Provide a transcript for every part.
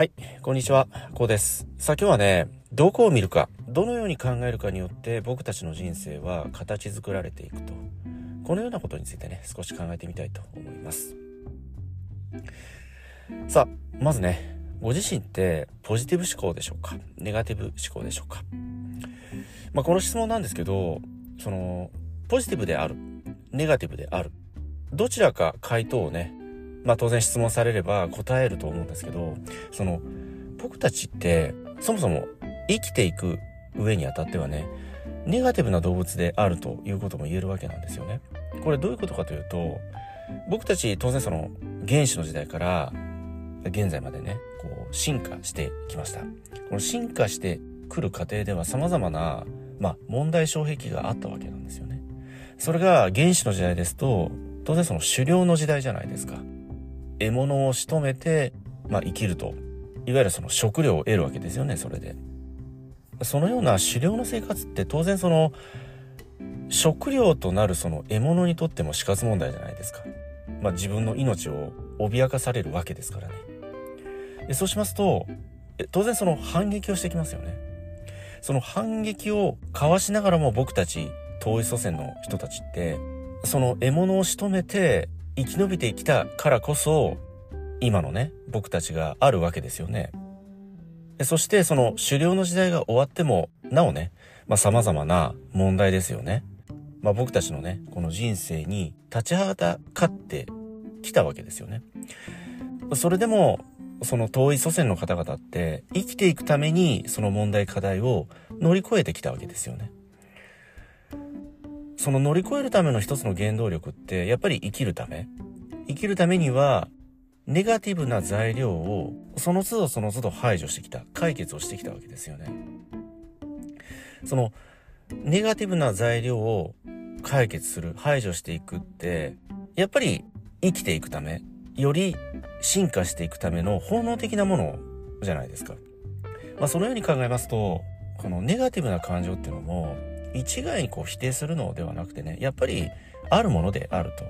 はい、こんにちは、こうです。さあ今日はね、どこを見るか、どのように考えるかによって僕たちの人生は形作られていくと、このようなことについてね、少し考えてみたいと思います。さあ、まずね、ご自身ってポジティブ思考でしょうか、ネガティブ思考でしょうか。この質問なんですけど、ポジティブである、ネガティブである、どちらか回答をね、当然質問されれば答えると思うんですけど、僕たちってそもそも生きていく上にあたってはね、ネガティブな動物であるということも言えるわけなんですよね。これどういうことかというと、僕たち当然原始の時代から現在までね、進化してきました。この進化してくる過程では様々な、問題障壁があったわけなんですよね。それが原始の時代ですと、当然狩猟の時代じゃないですか。獲物を仕留めて、生きると、いわゆる食料を得るわけですよね。それでそのような狩猟の生活って当然食料となる獲物にとっても死活問題じゃないですか。自分の命を脅かされるわけですからね。そうしますと当然反撃をしてきますよね。その反撃をかわしながらも僕たち遠い祖先の人たちって獲物を仕留めて生き延びてきたからこそ今のね、僕たちがあるわけですよね。そして狩猟の時代が終わってもなおね、様々な問題ですよね。僕たちのね、この人生に立ちはだかってきたわけですよね。それでも遠い祖先の方々って生きていくためにその問題課題を乗り越えてきたわけですよね。その乗り越えるための一つの原動力ってやっぱり生きるためにはネガティブな材料をその都度排除してきた、解決をしてきたわけですよね。そのネガティブな材料を解決する、排除していくってやっぱり生きていくため、より進化していくための本能的なものじゃないですか。そのように考えますと、このネガティブな感情っていうのも一概に否定するのではなくてね、やっぱりあるものであると。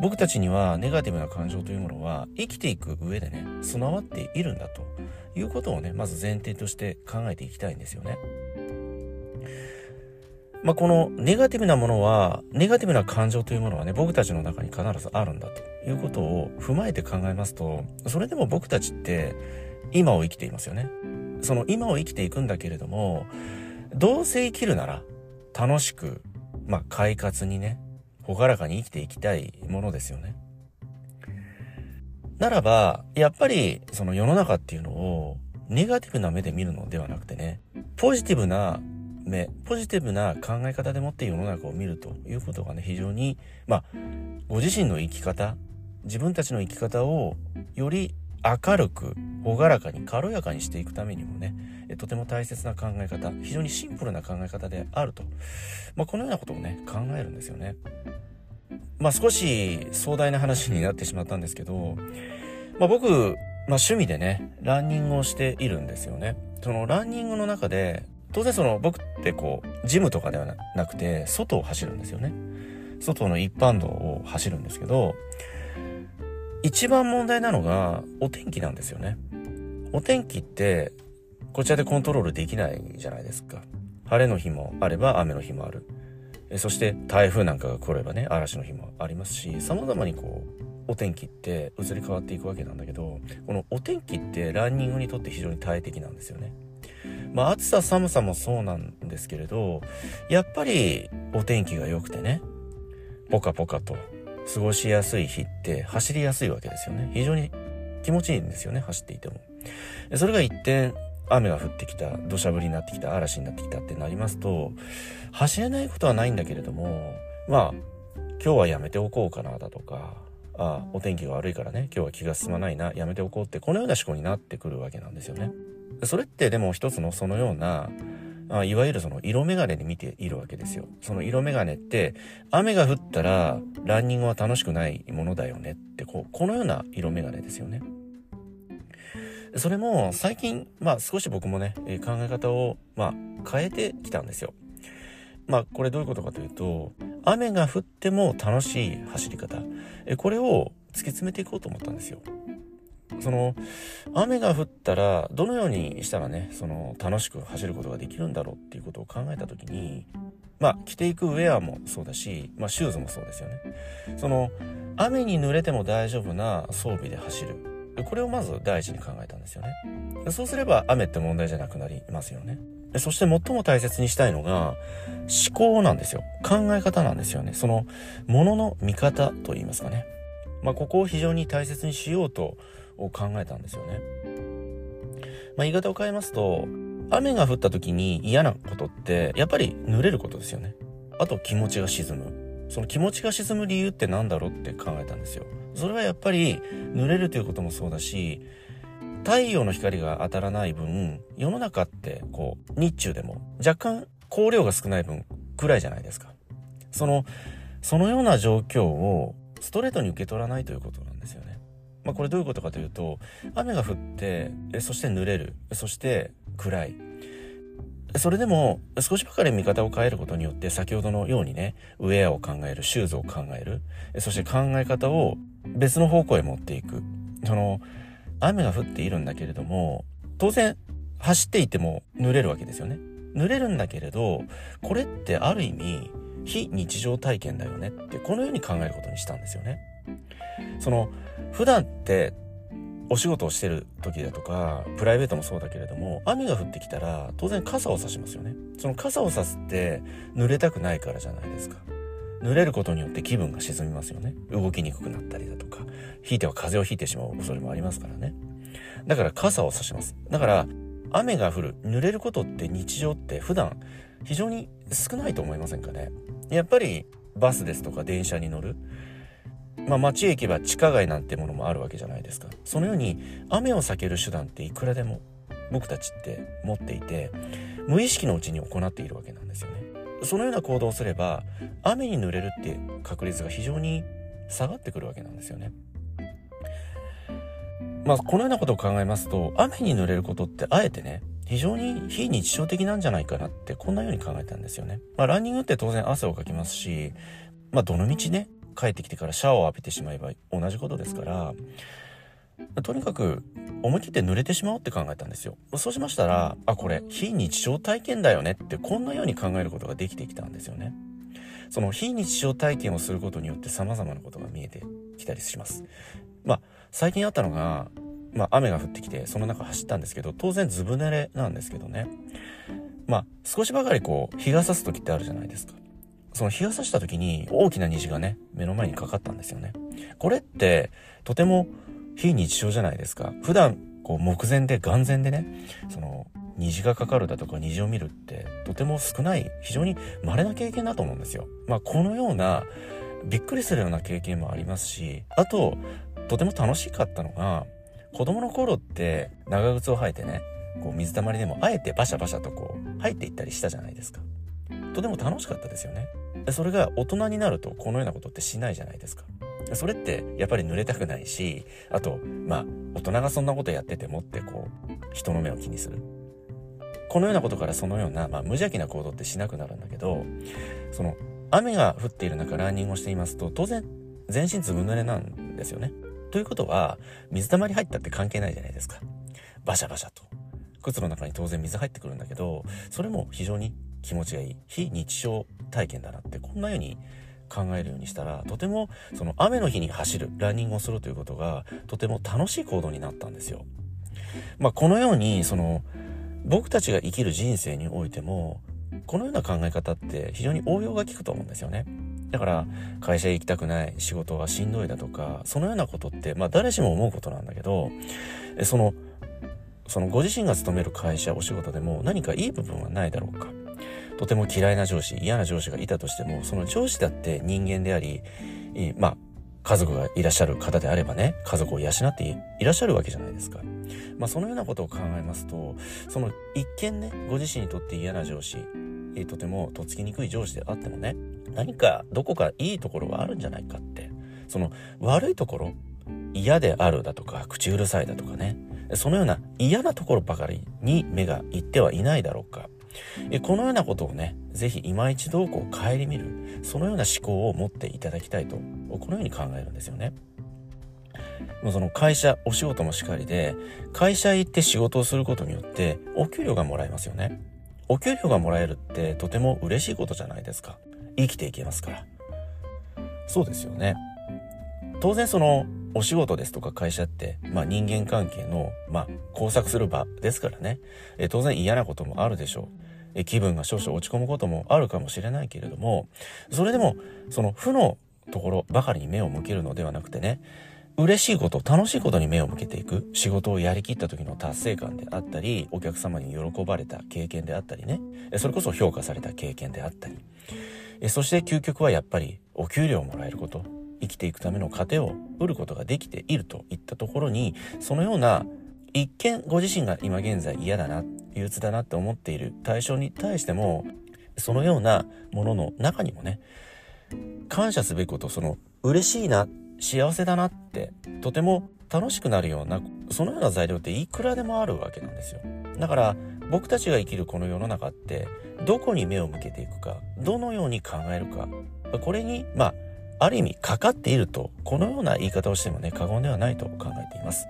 僕たちにはネガティブな感情というものは生きていく上でね、備わっているんだということをね、まず前提として考えていきたいんですよね。このネガティブなものは、ネガティブな感情というものはね、僕たちの中に必ずあるんだということを踏まえて考えますと、それでも僕たちって今を生きていますよね。その今を生きていくんだけれども、どうせ生きるなら楽しく、快活にね、ほがらかに生きていきたいものですよね。ならば、やっぱり世の中っていうのをネガティブな目で見るのではなくてね、ポジティブな目、ポジティブな考え方でもって世の中を見るということがね、非常に、ご自身の生き方、自分たちの生き方をより明るく、ほがらかに、軽やかにしていくためにもね、とても大切な考え方、非常にシンプルな考え方であると、このようなことをね、考えるんですよね。少し壮大な話になってしまったんですけど、僕、趣味でね、ランニングをしているんですよね。そのランニングの中で、当然僕ってジムとかではなくて、外を走るんですよね。外の一般道を走るんですけど、一番問題なのがお天気なんですよね。お天気ってこちらでコントロールできないじゃないですか。晴れの日もあれば雨の日もある。そして台風なんかが来ればね、嵐の日もありますし、様々にお天気って移り変わっていくわけなんだけど、このお天気ってランニングにとって非常に大敵なんですよね。暑さ寒さもそうなんですけれど、やっぱりお天気が良くてね、ポカポカと過ごしやすい日って走りやすいわけですよね。非常に気持ちいいんですよね、走っていても。それが一転、雨が降ってきた、土砂降りになってきた、嵐になってきたってなりますと、走れないことはないんだけれども、今日はやめておこうかなだとか、お天気が悪いからね、今日は気が進まないな、やめておこうって、このような思考になってくるわけなんですよね。それってでも一つのそのような、いわゆる色眼鏡で見ているわけですよ。その色眼鏡って、雨が降ったらランニングは楽しくないものだよねって、このような色眼鏡ですよね。それも最近、少し僕もね、考え方を、変えてきたんですよ。これどういうことかというと、雨が降っても楽しい走り方、これを突き詰めていこうと思ったんですよ。その雨が降ったらどのようにしたらね、その楽しく走ることができるんだろうっていうことを考えた時に、まあ着ていくウェアもそうだし、まあシューズもそうですよね。その雨に濡れても大丈夫な装備で走る、これをまず第一に考えたんですよね。そうすれば雨って問題じゃなくなりますよね。そして最も大切にしたいのが思考なんですよ。考え方なんですよね。そのものの見方といいますかね。まあここを非常に大切にしようと考えたんですよね。まあ言い方を変えますと、雨が降った時に嫌なことってやっぱり濡れることですよね。あと気持ちが沈む。その気持ちが沈む理由ってなんだろうって考えたんですよ。それはやっぱり濡れるということもそうだし、太陽の光が当たらない分、世の中ってこう日中でも若干光量が少ない分暗いじゃないですか。そのような状況をストレートに受け取らないということなんですよね。まあこれどういうことかというと、雨が降って、そして濡れる、そして暗い。それでも少しばかり見方を変えることによって、先ほどのようにね、ウェアを考える、シューズを考える、そして考え方を別の方向へ持っていく。その雨が降っているんだけれども、当然走っていても濡れるわけですよね。濡れるんだけれど、これってある意味非日常体験だよねって、このように考えることにしたんですよね。その普段ってお仕事をしてる時だとか、プライベートもそうだけれども、雨が降ってきたら当然傘を差しますよね。その傘を差すって濡れたくないからじゃないですか。濡れることによって気分が沈みますよね。動きにくくなったりだとか、ひいては風邪をひいてしまう恐れもありますからね。だから傘を差します。だから雨が降る、濡れることって日常って普段非常に少ないと思いませんかね。やっぱりバスですとか電車に乗る、まあ街へ行けば地下街なんてものもあるわけじゃないですか。そのように雨を避ける手段っていくらでも僕たちって持っていて、無意識のうちに行っているわけなんですよね。そのような行動をすれば雨に濡れるっていう確率が非常に下がってくるわけなんですよね。まあこのようなことを考えますと、雨に濡れることってあえてね、非常に非日常的なんじゃないかなって、こんなように考えたんですよね。まあランニングって当然汗をかきますし、まあどの道ね、帰ってきてからシャワーを浴びてしまえば同じことですから、とにかく思い切って濡れてしまおうって考えたんですよ。そうしましたら、あ、これ非日常体験だよねって、こんなように考えることができてきたんですよね。その非日常体験をすることによって様々なことが見えてきたりします。まあ最近あったのが、まあ雨が降ってきてその中走ったんですけど、当然ずぶ濡れなんですけどね、まあ少しばかりこう日が差す時ってあるじゃないですか。その日が差した時に大きな虹がね、目の前にかかったんですよね。これってとても非日常じゃないですか。普段こう目前で眼前でね、その虹がかかるだとか虹を見るってとても少ない、非常に稀な経験だと思うんですよ。まあこのようなびっくりするような経験もありますし、あととても楽しかったのが、子供の頃って長靴を履いてね、こう水たまりでもあえてバシャバシャとこう入っていったりしたじゃないですか。とても楽しかったですよね。それが大人になるとこのようなことってしないじゃないですか。それってやっぱり濡れたくないし、あとまあ大人がそんなことやっててもってこう人の目を気にする、このようなことから、そのような、まあ、無邪気な行動ってしなくなるんだけど、その雨が降っている中ランニングをしていますと、当然全身ずぶ濡れなんですよね。ということは水たまり入ったって関係ないじゃないですか。バシャバシャと靴の中に当然水入ってくるんだけど、それも非常に気持ちがいい非日常体験だなって、こんなように考えるようにしたら、とてもその雨の日に走る、ランニングをするということがとても楽しい行動になったんですよ。まあこのように、その僕たちが生きる人生においてもこのような考え方って非常に応用が利くと思うんですよね。だから会社へ行きたくない、仕事はしんどいだとか、そのようなことってまあ誰しも思うことなんだけど、そのご自身が勤める会社、お仕事でも何かいい部分はないだろうか。とても嫌いな上司、嫌な上司がいたとしても、その上司だって人間であり、まあ家族がいらっしゃる方であればね、家族を養っていらっしゃるわけじゃないですか。まあそのようなことを考えますと、その一見ね、ご自身にとって嫌な上司、とてもとっつきにくい上司であってもね、何かどこかいいところはあるんじゃないかって、その悪いところ、嫌であるだとか口うるさいだとかね、そのような嫌なところばかりに目がいってはいないだろうか。このようなことをね、ぜひ今一度こう顧みる、そのような思考を持っていただきたいと、このように考えるんですよね。もうその会社、お仕事もしかりで、会社行って仕事をすることによってお給料がもらえますよね。お給料がもらえるってとても嬉しいことじゃないですか。生きていけますから。そうですよね。当然そのお仕事ですとか会社って、人間関係の、交錯する場ですからね。当然嫌なこともあるでしょう。気分が少々落ち込むこともあるかもしれないけれども、それでもその負のところばかりに目を向けるのではなくてね、嬉しいこと、楽しいことに目を向けていく。仕事をやりきった時の達成感であったり、お客様に喜ばれた経験であったりね、それこそ評価された経験であったり、そして究極はやっぱりお給料をもらえること、生きていくための糧を得ることができているといったところに、そのような一見ご自身が今現在嫌だな、憂鬱だなって思っている対象に対しても、そのようなものの中にもね、感謝すべきこと、その嬉しいな、幸せだなって、とても楽しくなるような、そのような材料っていくらでもあるわけなんですよ。だから僕たちが生きるこの世の中って、どこに目を向けていくか、どのように考えるか、これにある意味かかっていると、このような言い方をしてもね、過言ではないと考えています。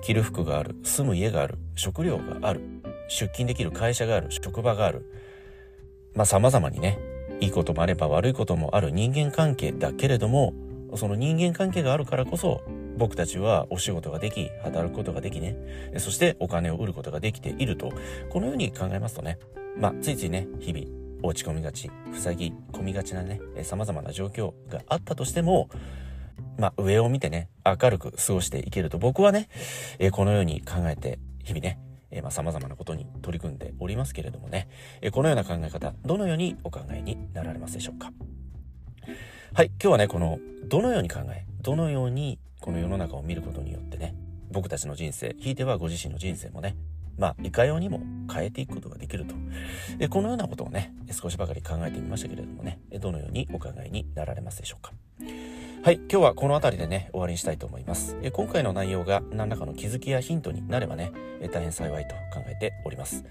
着る服がある、住む家がある、食料がある、出勤できる会社がある、職場がある、様々にね、いいこともあれば悪いこともある人間関係だけれども、その人間関係があるからこそ、僕たちはお仕事ができ、働くことができね、そしてお金を売ることができていると、このように考えますとね、ついついね、日々落ち込みがち、塞ぎ込みがちなね、様々な状況があったとしても、上を見てね、明るく過ごしていけると、僕はね、このように考えて、日々ね、様々なことに取り組んでおりますけれどもね、このような考え方、どのようにお考えになられますでしょうか。はい、今日はね、このどのように考え、どのようにこの世の中を見ることによってね、僕たちの人生、ひいてはご自身の人生もね、いかようにも変えていくことができると、このようなことをね、少しばかり考えてみましたけれどもね、どのようにお考えになられますでしょうか。はい、今日はこの辺りでね、終わりにしたいと思います。今回の内容が何らかの気づきやヒントになればね、大変幸いと考えております。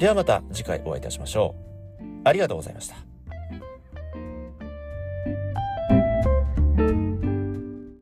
ではまた次回お会いいたしましょう。ありがとうございました。